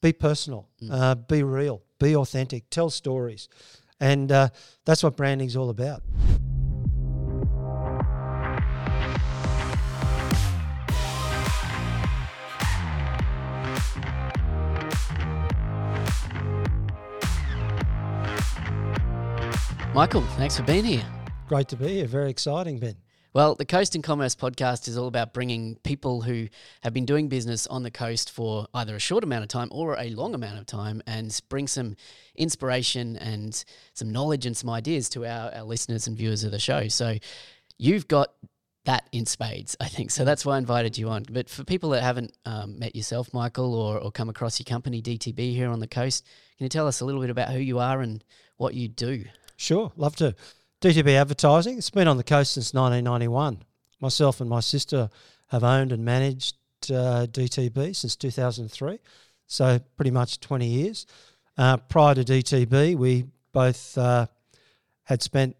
Be personal, be real, be authentic, tell stories. And that's what branding's all about. Michael, thanks for being here. Great to be here. Very exciting, Ben. Well, the Coast and Commerce podcast is all about bringing people who have been doing business on the coast for either a short amount of time or a long amount of time and bring some inspiration and some knowledge and some ideas to our listeners and viewers of the show. So you've got that in spades, I think. So that's why I invited you on. But for people that haven't met yourself, Michael, or come across your company, DTB, here on the coast, can you tell us a little bit about who you are and what you do? Sure, love to. DTB Advertising, it's been on the coast since 1991. Myself and my sister have owned and managed DTB since 2003, so pretty much 20 years. Prior to DTB, we both had spent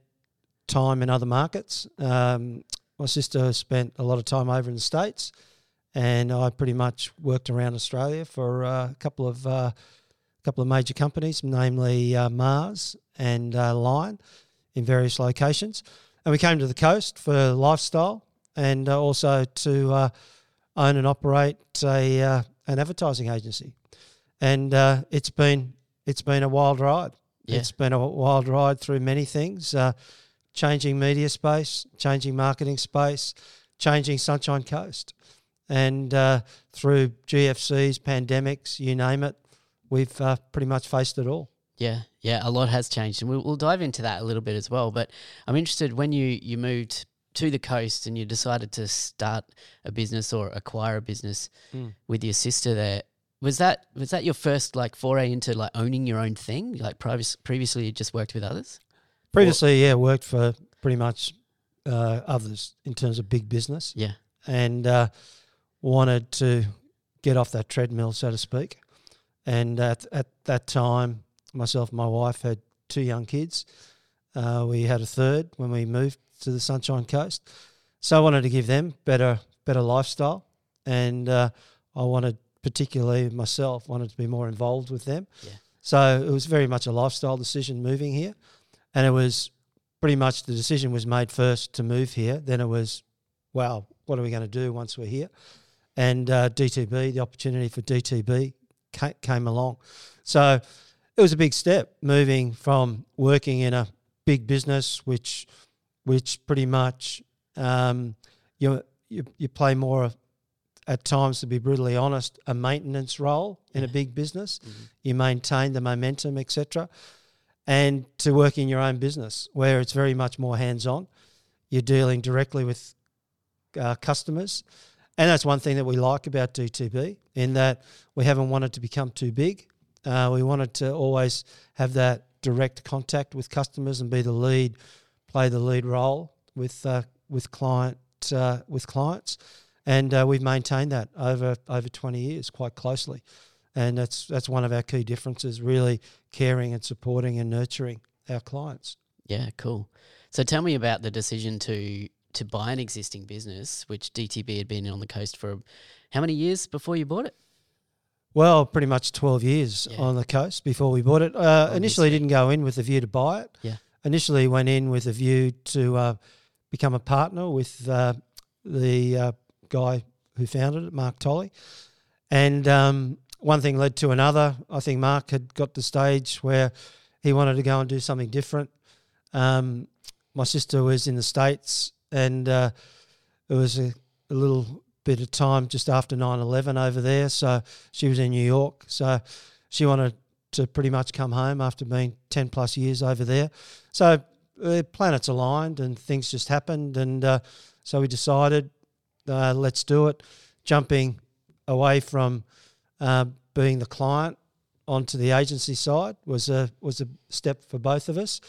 time in other markets. My sister spent a lot of time over in the States, and I pretty much worked around Australia for a couple of major companies, namely Mars and Lion, in various locations. And we came to the coast for lifestyle and also to own and operate an advertising agency. And it's been a wild ride. Yeah. It's been a wild ride through many things, changing media space, changing marketing space, changing Sunshine Coast. And through GFCs, pandemics, you name it, we've pretty much faced it all. Yeah, a lot has changed, and we'll dive into that a little bit as well. But I'm interested, when you moved to the coast and you decided to start a business or acquire a business with your sister there, was that your first like foray into like owning your own thing? Like previously you just worked with others? Previously, worked for pretty much others in terms of big business. Yeah. And wanted to get off that treadmill, so to speak. And at that time, myself and my wife had two young kids. We had a third when we moved to the Sunshine Coast. So I wanted to give them better lifestyle, and I wanted, particularly myself, wanted to be more involved with them. Yeah. So it was very much a lifestyle decision moving here, and it was pretty much the decision was made first to move here. Then it was, wow, what are we going to do once we're here? And DTB, the opportunity for DTB came along. So it was a big step, moving from working in a big business, which pretty much you play more at times, to be brutally honest, a maintenance role in a big business. Mm-hmm. You maintain the momentum, etc., and to work in your own business where it's very much more hands-on. You're dealing directly with customers, and that's one thing that we like about DTB, in that we haven't wanted to become too big. We wanted to always have that direct contact with customers and be the lead, play the lead role with clients, and we've maintained that over 20 years quite closely, and that's one of our key differences, really caring and supporting and nurturing our clients. Yeah, cool. So tell me about the decision to buy an existing business, which DTB had been on the coast for how many years before you bought it? Well, pretty much 12 years on the coast before we bought it. Initially didn't go in with a view to buy it. Yeah. Initially went in with a view to become a partner with the guy who founded it, Mark Tolly. And one thing led to another. I think Mark had got to the stage where he wanted to go and do something different. My sister was in the States, and it was a little bit of time just after 9/11 over there, so she was in New York, so she wanted to pretty much come home after being 10 plus years over there. So the planets aligned and things just happened, and so we decided let's do it, jumping away from being the client onto the agency side was a step for both of us,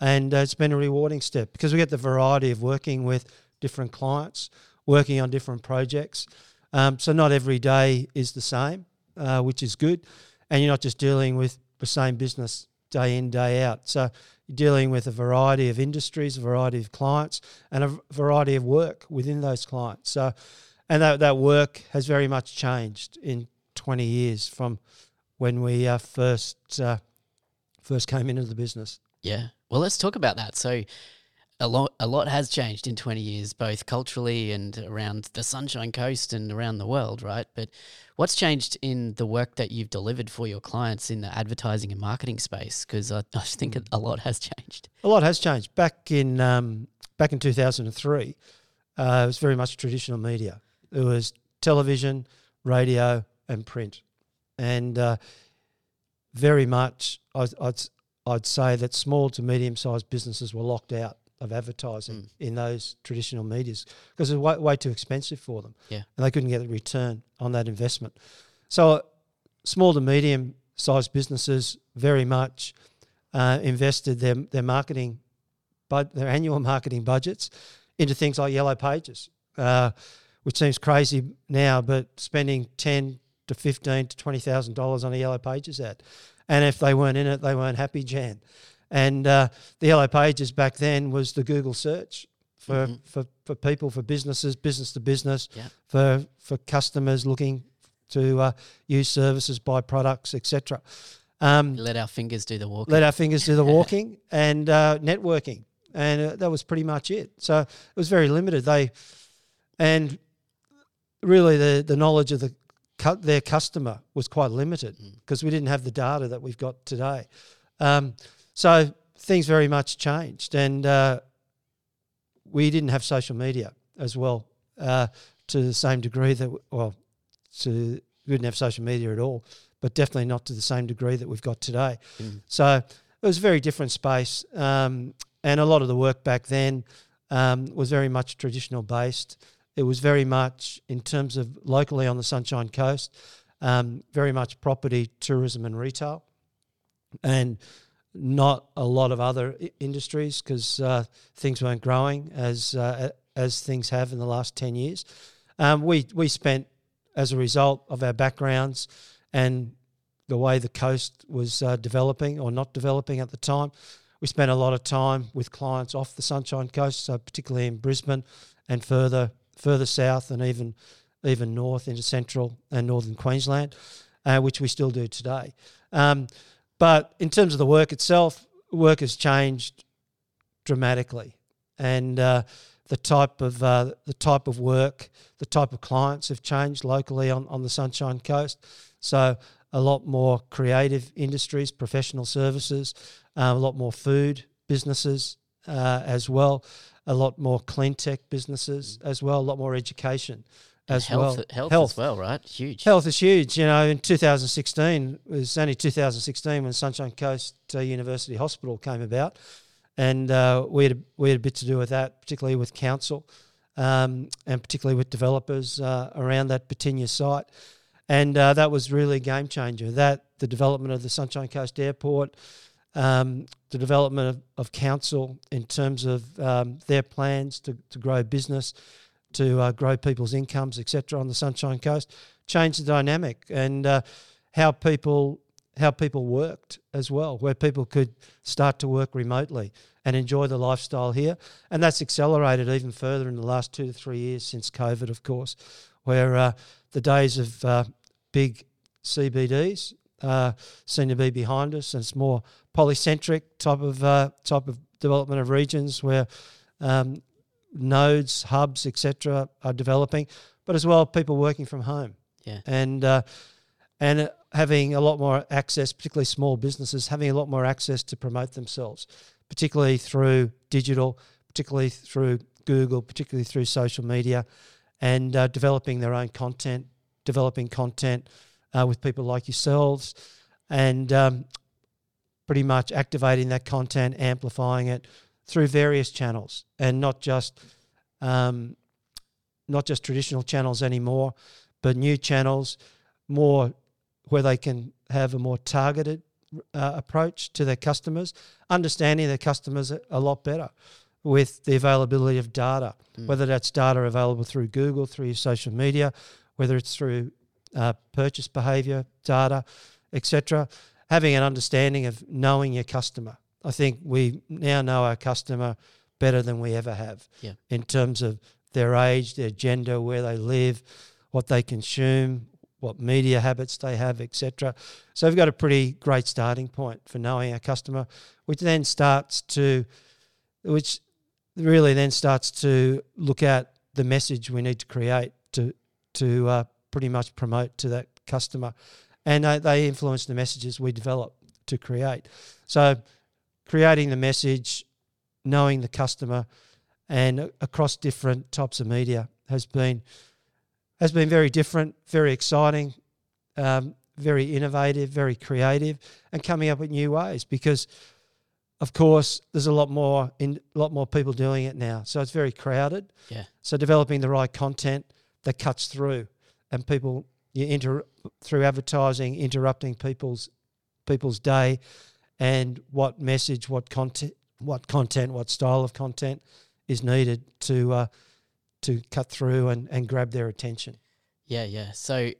and it's been a rewarding step because we get the variety of working with different clients, working on different projects. So not every day is the same, which is good. And you're not just dealing with the same business day in, day out. So you're dealing with a variety of industries, a variety of clients, and a variety of work within those clients. So, and that work has very much changed in 20 years from when we first came into the business. Yeah. Well, let's talk about that. So a lot has changed in 20 years, both culturally and around the Sunshine Coast and around the world, right? But what's changed in the work that you've delivered for your clients in the advertising and marketing space? Because I think a lot has changed. A lot has changed. Back in 2003, it was very much traditional media. It was television, radio and print. And very much, I'd say that small to medium-sized businesses were locked out of advertising in those traditional medias because it was way too expensive for them. Yeah. And they couldn't get a return on that investment. So small to medium-sized businesses very much invested their annual marketing budgets into things like Yellow Pages, which seems crazy now, but spending $10 to $15 to $20,000 on a Yellow Pages ad. And if they weren't in it, they weren't happy, Jan. And the Yellow Pages back then was the Google search for people, for businesses, business to business, for customers looking to use services, buy products, etc. Let our fingers do the walking. And networking. And that was pretty much it. So it was very limited. And really the knowledge of their customer was quite limited because we didn't have the data that we've got today. So things very much changed, and we didn't have social media as well to the same degree we didn't have social media at all, but definitely not to the same degree that we've got today. So it was a very different space, and a lot of the work back then was very much traditional based. It was very much, in terms of locally on the Sunshine Coast, very much property, tourism and retail, and not a lot of other industries because things weren't growing as things have in the last 10 years. We spent, as a result of our backgrounds and the way the coast was developing or not developing at the time, we spent a lot of time with clients off the Sunshine Coast, so particularly in Brisbane and further south and even north into central and northern Queensland, which we still do today. But in terms of the work itself, work has changed dramatically, and the type of work, the type of clients have changed locally on the Sunshine Coast. So a lot more creative industries, professional services, a lot more food businesses as well. A lot more clean tech businesses as well, a lot more education as well. Health as well, right? Huge. Health is huge. You know, in 2016, it was only 2016 when Sunshine Coast University Hospital came about, and we had a bit to do with that, particularly with council and particularly with developers around that Batinia site. And that was really a game changer. The development of the Sunshine Coast Airport, the development of council in terms of their plans to grow business, to grow people's incomes, etc. on the Sunshine Coast, changed the dynamic and how people worked as well, where people could start to work remotely and enjoy the lifestyle here. And that's accelerated even further in the last 2 to 3 years since COVID, of course, where the days of big CBDs seem to be behind us, and it's more polycentric type of development of regions where nodes, hubs, etc. are developing, but as well people working from home, and having a lot more access, particularly small businesses, having a lot more access to promote themselves, particularly through digital, particularly through Google, particularly through social media, and developing their own content, with people like yourselves, and pretty much activating that content, amplifying it through various channels, and not just traditional channels anymore, but new channels, more where they can have a more targeted approach to their customers, understanding their customers a lot better with the availability of data, whether that's data available through Google, through social media, whether it's through purchase behaviour, data, etc. Having an understanding of knowing your customer. I think we now know our customer better than we ever have in terms of their age, their gender, where they live, what they consume, what media habits they have, etc. So we've got a pretty great starting point for knowing our customer, which really then starts to look at the message we need to create to pretty much promote to that customer. And they influence the messages we develop to create. So creating the message, knowing the customer, and across different types of media has been very different, very exciting, very innovative, very creative, and coming up with new ways because, of course, there's a lot more people doing it now. So it's very crowded. Yeah. So developing the right content that cuts through, and through advertising interrupting people's day, and what message, what content, what style of content is needed to cut through and grab their attention. Yeah. So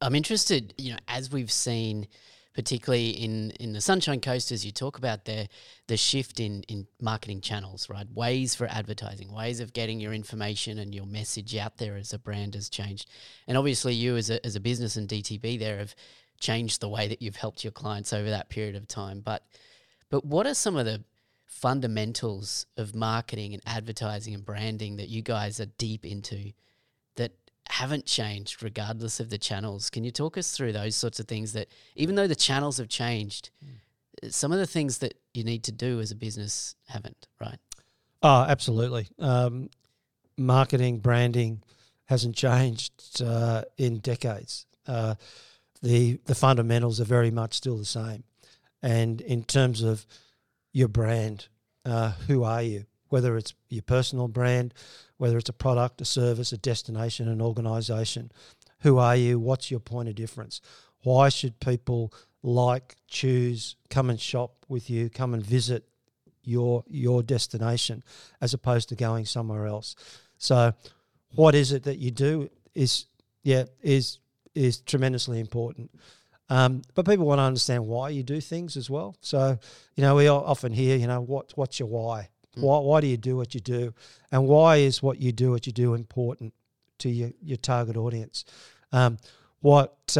I'm interested, as we've seen, particularly in the Sunshine Coast, as you talk about there, the shift in marketing channels, right? Ways for advertising, ways of getting your information and your message out there as a brand has changed. And obviously you as a business and DTB there have changed the way that you've helped your clients over that period of time. But what are some of the fundamentals of marketing and advertising and branding that you guys are deep into that haven't changed regardless of the channels? Can you talk us through those sorts of things that, even though the channels have changed, some of the things that you need to do as a business haven't, right? Oh, absolutely. Marketing, branding hasn't changed in decades. The fundamentals are very much still the same. And in terms of your brand, who are you? Whether it's your personal brand, whether it's a product, a service, a destination, an organisation, who are you? What's your point of difference? Why should people choose, come and shop with you, come and visit your destination as opposed to going somewhere else? So, what is it that you do is tremendously important. But people want to understand why you do things as well. So, we often hear, what's your why? Mm. Why do you do what you do? And why is what you do important to your target audience? What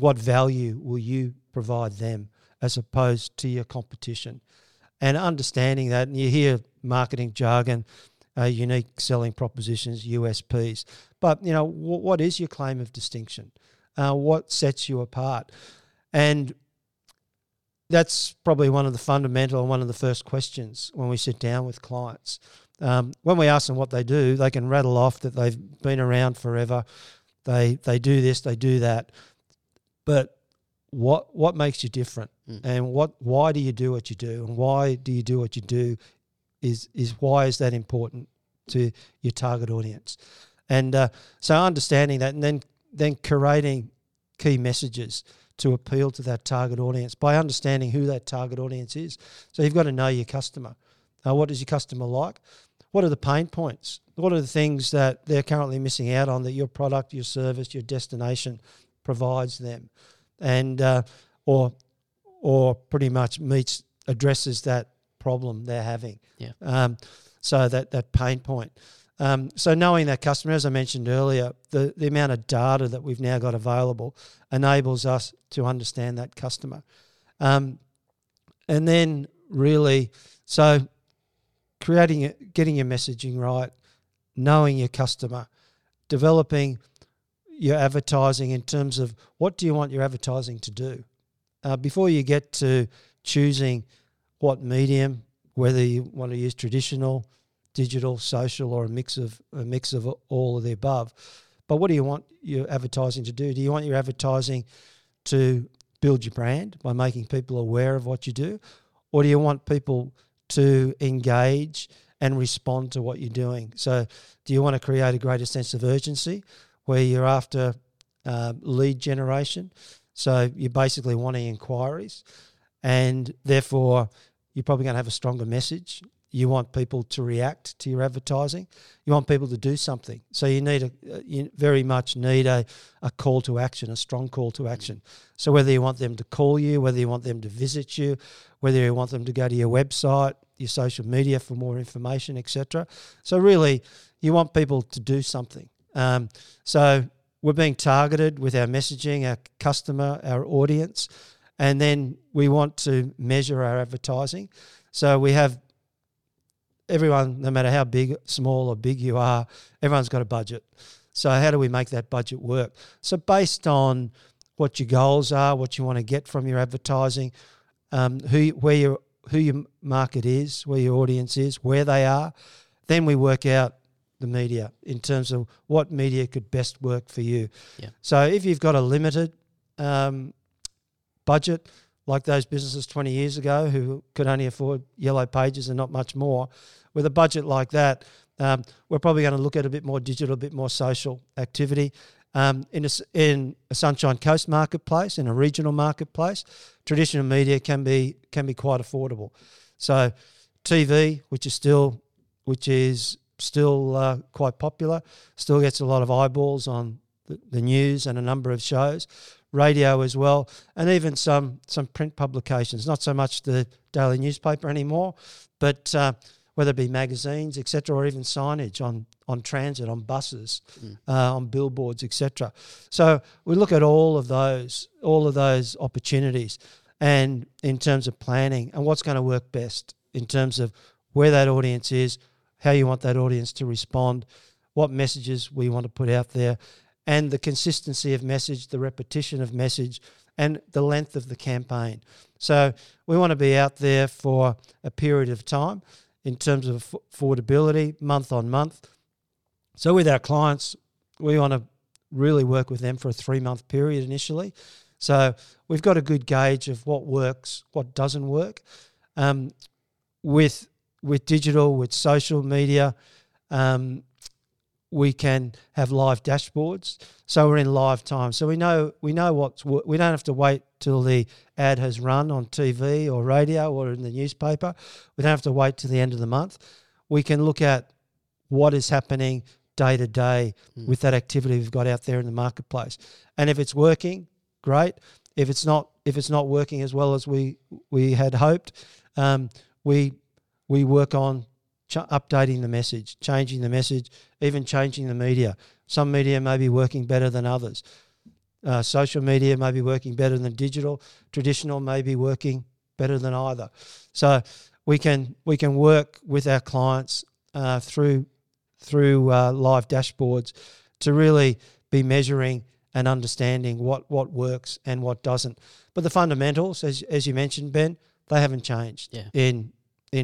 value will you provide them as opposed to your competition? And understanding that, and you hear marketing jargon, unique selling propositions, USPs. But, what is your claim of distinction? What sets you apart? And that's probably one of the fundamental and one of the first questions when we sit down with clients. When we ask them what they do, they can rattle off that they've been around forever. They do this, they do that. But what makes you different? Mm. And why do you do what you do? And why do you do what you do? Why is that important to your target audience? And so understanding that, and then curating key messages to appeal to that target audience by understanding who that target audience is. So you've got to know your customer. What does your customer like? What are the pain points? What are the things that they're currently missing out on that your product, your service, your destination provides them, and or pretty much addresses that problem they're having? Yeah. So that pain point. So knowing that customer, as I mentioned earlier, the amount of data that we've now got available enables us to understand that customer. And then really, so getting your messaging right, knowing your customer, developing your advertising in terms of what do you want your advertising to do? Before you get to choosing what medium, whether you want to use traditional, digital, social, or a mix of all of the above. But what do you want your advertising to do? Do you want your advertising to build your brand by making people aware of what you do? Or do you want people to engage and respond to what you're doing? So do you want to create a greater sense of urgency where you're after lead generation? So you're basically wanting inquiries, and therefore you're probably going to have a stronger message. You want people to react to your advertising. You want people to do something. So you need a call to action, a strong call to action. So whether you want them to call you, whether you want them to visit you, whether you want them to go to your website, your social media for more information, etc. So really, you want people to do something. So We're being targeted with our messaging, our customer, our audience, and then we want to measure our advertising. So we have everyone, no matter how big, small or big you are, everyone's got a budget. So how do we make that budget work? So based on what your goals are, what you want to get from your advertising, who your market is, where your audience is, where they are, then we work out the media in terms of what media could best work for you. Yeah. So if you've got a limited budget, like those businesses 20 years ago who could only afford Yellow Pages and not much more, with a budget like that, we're probably going to look at a bit more digital, a bit more social activity. In a Sunshine Coast marketplace, in a regional marketplace, traditional media can be quite affordable. So TV, which is still quite popular, still gets a lot of eyeballs on the news and a number of shows, radio as well, and even some print publications, not so much the daily newspaper anymore, but whether it be magazines, etc., or even signage on transit, on buses, on billboards, etc. So we look at all of those opportunities, and in terms of planning and what's going to work best in terms of where that audience is, how you want that audience to respond, what messages we want to put out there, and the consistency of message, the repetition of message, and the length of the campaign. So we want to be out there for a period of time in terms of affordability, month on month. So with our clients, we want to really work with them for a 3-month period initially. So we've got a good gauge of what works, what doesn't work. With digital, with social media, we can have live dashboards. So we're in live time. So we know we don't have to wait till the ad has run on TV or radio or in the newspaper. We don't have to wait till the end of the month. We can look at what is happening day to day with that activity we've got out there in the marketplace. And if it's working, great. If it's not working as well as we had hoped, we work on updating the message, changing the message, even changing the media. Some media may be working better than others. Social media may be working better than digital. Traditional may be working better than either. So we can work with our clients through live dashboards to really be measuring and understanding what works and what doesn't. But the fundamentals, as you mentioned, Ben, they haven't changed in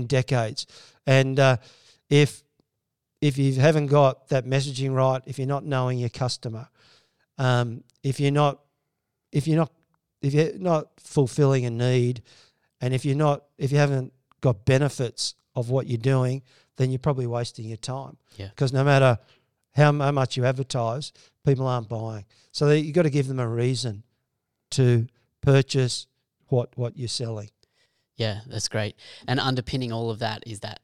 decades. And if you haven't got that messaging right, if you're not knowing your customer, if you're not fulfilling a need, and if you haven't got benefits of what you're doing, then you're probably wasting your time. Yeah. Because no matter how much you advertise, people aren't buying. So you've got to give them a reason to purchase what you're selling. Yeah, that's great. And underpinning all of that is that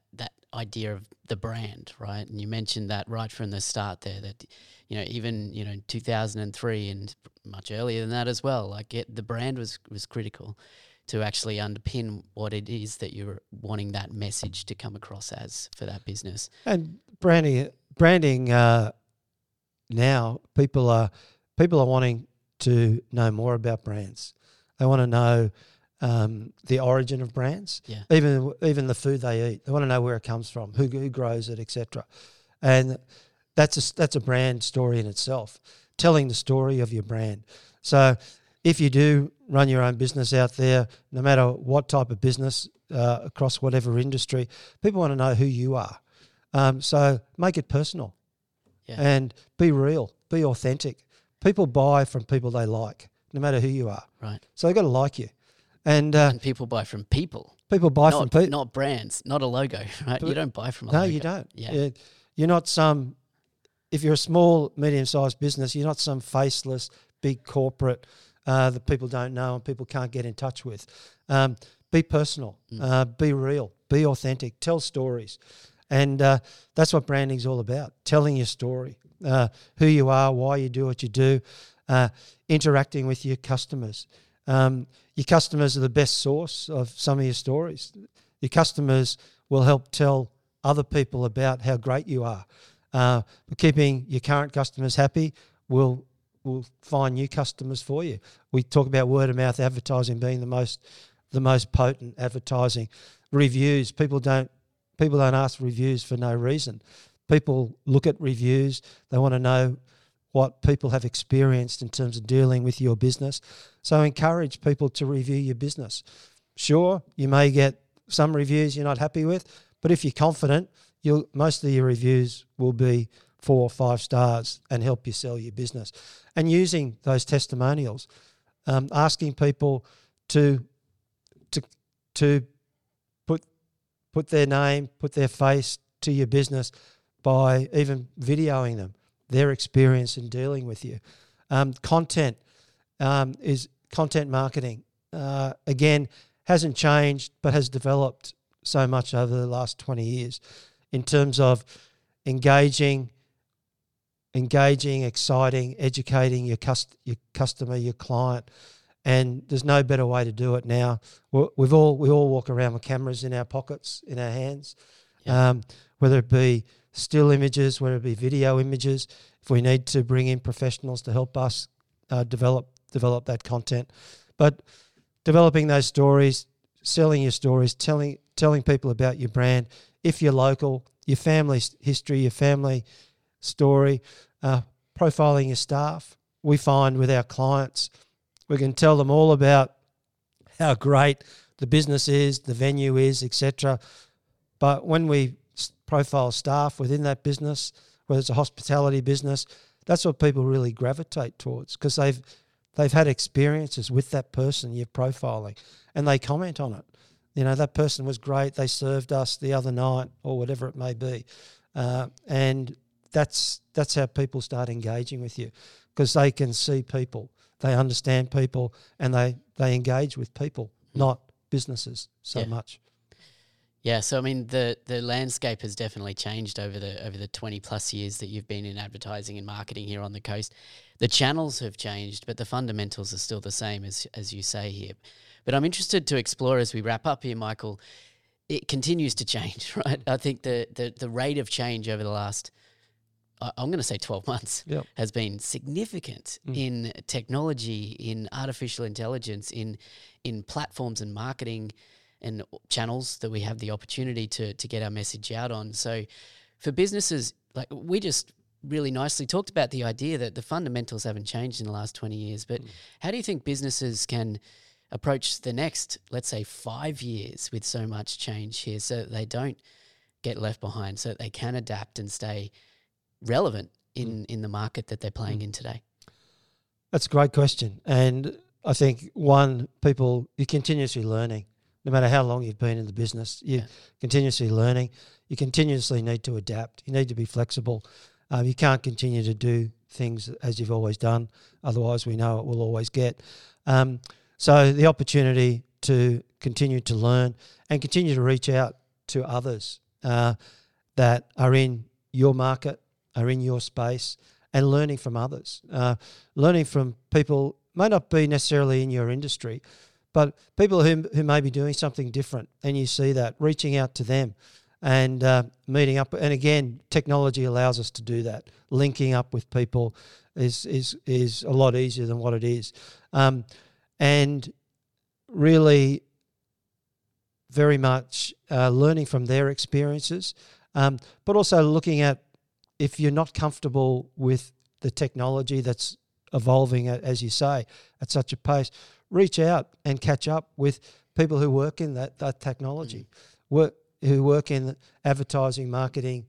idea of the brand, right? And you mentioned that right from the start there, that, you know, even, you know, 2003 and much earlier than that as well, like the brand was critical to actually underpin what it is that you're wanting that message to come across as for that business. And branding now, people are wanting to know more about brands. They want to know the origin of brands, even the food they eat. They want to know where it comes from, who grows it, etc. And that's a brand story in itself, telling the story of your brand. So if you do run your own business out there, no matter what type of business, across whatever industry, people want to know who you are. So make it personal and be real, be authentic. People buy from people they like, no matter who you are. Right. So they've got to like you. And people buy from people. People buy from people. Not brands, not a logo, right? You don't buy from a logo. No, you don't. Yeah. You're not some – if you're a small, medium-sized business, you're not some faceless, big corporate that people don't know and people can't get in touch with. Be personal. Be real. Be authentic. Tell stories. And that's what branding's all about, telling your story, who you are, why you do what you do, interacting with your customers. Your customers are the best source of some of your stories. Your customers will help tell other people about how great you are. But keeping your current customers happy will will find new customers for you. We talk about word of mouth advertising being the most potent advertising. Reviews, people don't ask for reviews for no reason. People look at reviews, they want to know what people have experienced in terms of dealing with your business. So encourage people to review your business. Sure, you may get some reviews you're not happy with, but if you're confident, most of your reviews will be 4 or 5 stars and help you sell your business. And using those testimonials, asking people to put their name, put their face to your business by even videoing them, their experience in dealing with you. Content marketing. Again, hasn't changed but has developed so much over the last 20 years in terms of engaging, exciting, educating your customer, your client. And there's no better way to do it now. We all walk around with cameras in our pockets, in our hands, whether it be still images, whether it be video images. If we need to bring in professionals to help us develop that content, but developing those stories, selling your stories, telling people about your brand. If you're local, your family history, your family story, profiling your staff. We find with our clients, we can tell them all about how great the business is, the venue is, etc. But when we profile staff within that business, whether it's a hospitality business, that's what people really gravitate towards because they've had experiences with that person you're profiling and they comment on it. You know, that person was great, they served us the other night or whatever it may be. And that's how people start engaging with you because they can see people. They understand people and they engage with people, not businesses so much. Yeah, so I mean the landscape has definitely changed over the 20 plus years that you've been in advertising and marketing here on the coast. The channels have changed, but the fundamentals are still the same as you say here. But I'm interested to explore as we wrap up here, Michael, it continues to change, right? I think the rate of change over the last, I'm going to say 12 months, has been significant in technology, in artificial intelligence, in platforms and marketing and channels that we have the opportunity to get our message out on. So for businesses, like we just really nicely talked about the idea that the fundamentals haven't changed in the last 20 years, but how do you think businesses can approach the next, let's say, 5 years with so much change here so that they don't get left behind, so that they can adapt and stay relevant in the market that they're playing in today? That's a great question. And I think, one, you're continuously learning. No matter how long you've been in the business, you're continuously learning. You continuously need to adapt. You need to be flexible. You can't continue to do things as you've always done. Otherwise, we know it will always get. So the opportunity to continue to learn and continue to reach out to others that are in your market, are in your space, and learning from others. Learning from people may not be necessarily in your industry, but people who may be doing something different, and you see that, reaching out to them and meeting up. And again, technology allows us to do that. Linking up with people is a lot easier than what it is. And really very much learning from their experiences, but also looking at, if you're not comfortable with the technology that's evolving, as you say, at such a pace, reach out and catch up with people who work in that technology, who work in advertising, marketing,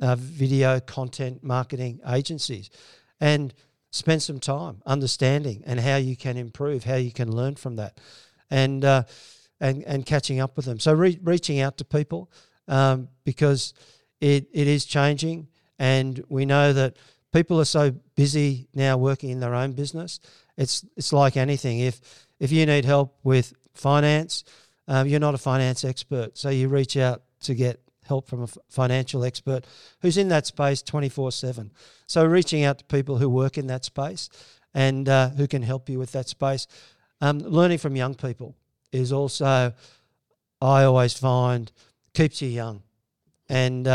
video content marketing agencies, and spend some time understanding and how you can improve, how you can learn from that, and catching up with them. So reaching out to people because it is changing. And we know that people are so busy now working in their own business. It's like anything. If you need help with finance, you're not a finance expert, so you reach out to get help from a financial expert who's in that space 24/7. So reaching out to people who work in that space and who can help you with that space. Learning from young people is also, I always find, keeps you young. And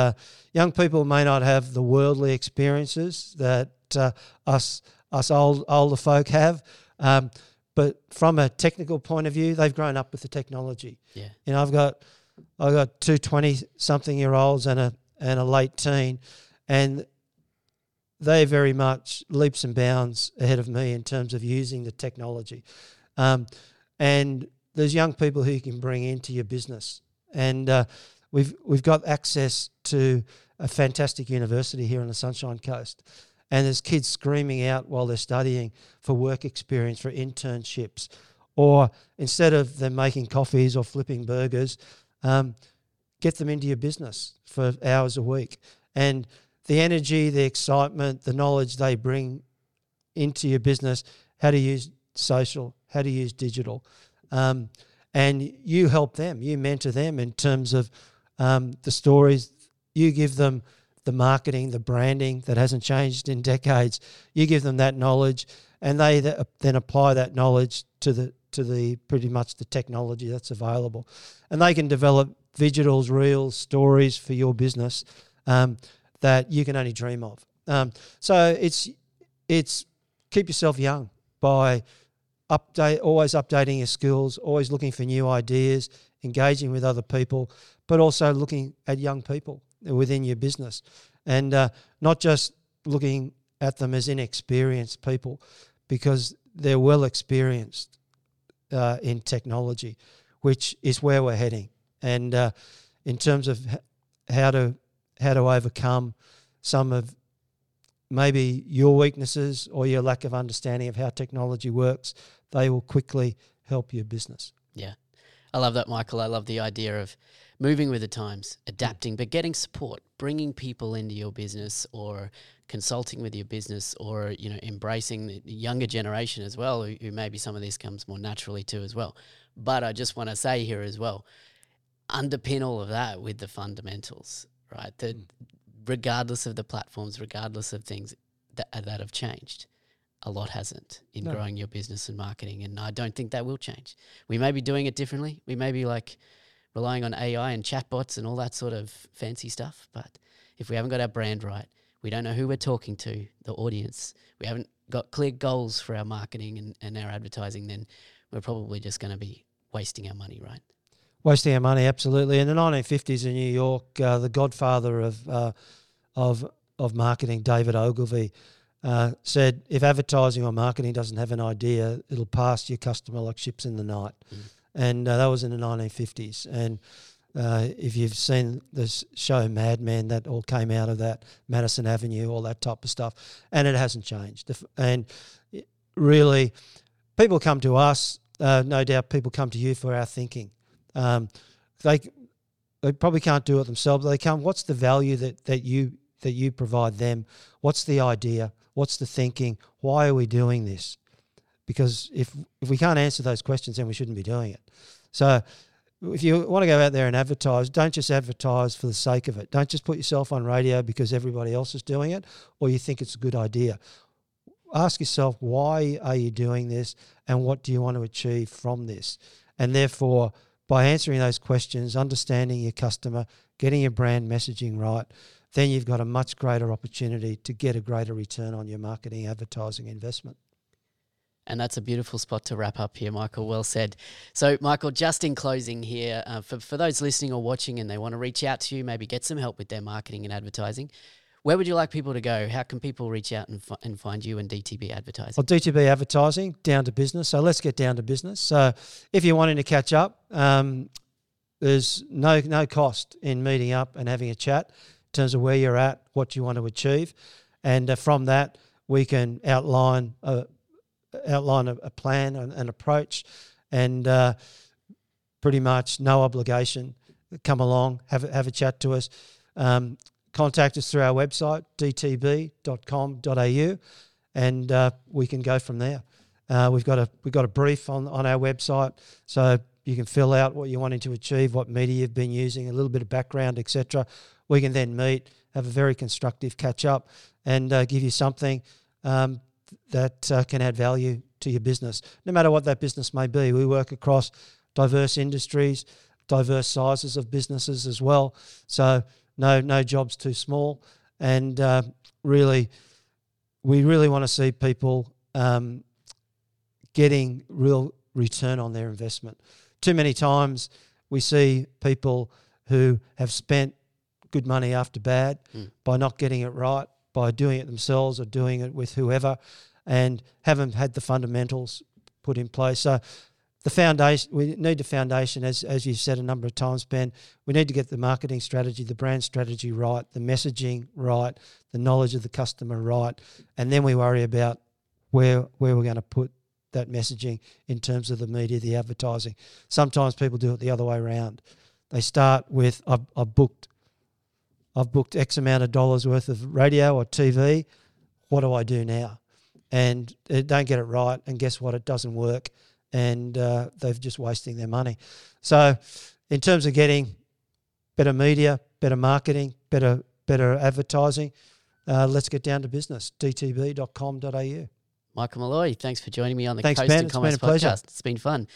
young people may not have the worldly experiences that us us older folk have. But from a technical point of view, they've grown up with the technology. Yeah. You know, I've got 2 20-something-year-olds and a late teen, and they're very much leaps and bounds ahead of me in terms of using the technology. And there's young people who you can bring into your business. And we've got access to a fantastic university here on the Sunshine Coast. And there's kids screaming out while they're studying for work experience, for internships. Or instead of them making coffees or flipping burgers, get them into your business for hours a week. And the energy, the excitement, the knowledge they bring into your business, how to use social, how to use digital. And you help them, you mentor them in terms of the stories. You give them the marketing, the branding that hasn't changed in decades. You give them that knowledge, and they then apply that knowledge to the pretty much the technology that's available. And they can develop visuals, reels, stories for your business that you can only dream of. So it's keep yourself young by always updating your skills, always looking for new ideas, engaging with other people, but also looking at young people within your business, and not just looking at them as inexperienced people, because they're well experienced in technology, which is where we're heading. And in terms of how to overcome some of maybe your weaknesses or your lack of understanding of how technology works, they will quickly help your business. Yeah. I love that, Michael. I love the idea of moving with the times, adapting, but getting support, bringing people into your business or consulting with your business, or, you know, embracing the younger generation as well, who maybe some of this comes more naturally to as well. But I just want to say here as well, underpin all of that with the fundamentals, right? That regardless of the platforms, regardless of things that have changed, a lot hasn't in growing your business and marketing. And I don't think that will change. We may be doing it differently. We may be like relying on AI and chatbots and all that sort of fancy stuff. But if we haven't got our brand right, we don't know who we're talking to, the audience, we haven't got clear goals for our marketing and our advertising, then we're probably just going to be wasting our money, right? Wasting our money, absolutely. In the 1950s in New York, the godfather of marketing, David Ogilvy, said, if advertising or marketing doesn't have an idea, it'll pass your customer like ships in the night. Mm. And that was in the 1950s. And if you've seen this show Mad Men, that all came out of that, Madison Avenue, all that type of stuff. And it hasn't changed. And really, people come to us, no doubt people come to you for our thinking. They probably can't do it themselves. They come, what's the value that you provide them? What's the idea? What's the thinking? Why are we doing this? Because if we can't answer those questions, then we shouldn't be doing it. So if you want to go out there and advertise, don't just advertise for the sake of it. Don't just put yourself on radio because everybody else is doing it or you think it's a good idea. Ask yourself, why are you doing this and what do you want to achieve from this? And therefore, by answering those questions, understanding your customer, getting your brand messaging right, then you've got a much greater opportunity to get a greater return on your marketing, advertising investment. And that's a beautiful spot to wrap up here, Michael. Well said. So, Michael, just in closing here, for those listening or watching and they want to reach out to you, maybe get some help with their marketing and advertising, where would you like people to go? How can people reach out and find you and DTB Advertising? Well, DTB Advertising, down to business. So let's get down to business. So if you're wanting to catch up, there's no cost in meeting up and having a chat in terms of where you're at, what you want to achieve. And from that, we can outline a plan and an approach, and pretty much no obligation. Come along, have a chat to us. Contact us through our website, dtb.com.au, and we can go from there. We've got a brief on our website, so you can fill out what you're wanting to achieve, what media you've been using, a little bit of background, etc. We can then meet, have a very constructive catch-up, and give you something that can add value to your business, no matter what that business may be. We work across diverse industries, diverse sizes of businesses as well, so no job's too small, and really we really want to see people getting real return on their investment. Too many times we see people who have spent good money after bad by not getting it right, by doing it themselves or doing it with whoever, and haven't had the fundamentals put in place. So the foundation, we need the foundation, as you've said a number of times, Ben. We need to get the marketing strategy, the brand strategy right, the messaging right, the knowledge of the customer right, and then we worry about where we're going to put that messaging in terms of the media, the advertising. Sometimes people do it the other way around. They start with, I've booked X amount of dollars worth of radio or TV. What do I do now? And they don't get it right, and guess what? It doesn't work, and they're just wasting their money. So in terms of getting better media, better marketing, better advertising, let's get down to business, dtb.com.au. Michael Malloy, thanks for joining me on the Coast and Commerce Podcast. It's been fun.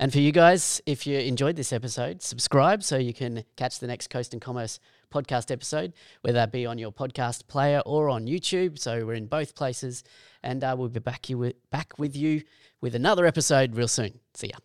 And for you guys, if you enjoyed this episode, subscribe so you can catch the next Coast and Commerce Podcast episode, whether that be on your podcast player or on YouTube. So we're in both places, and we'll be back with you with another episode real soon. See ya.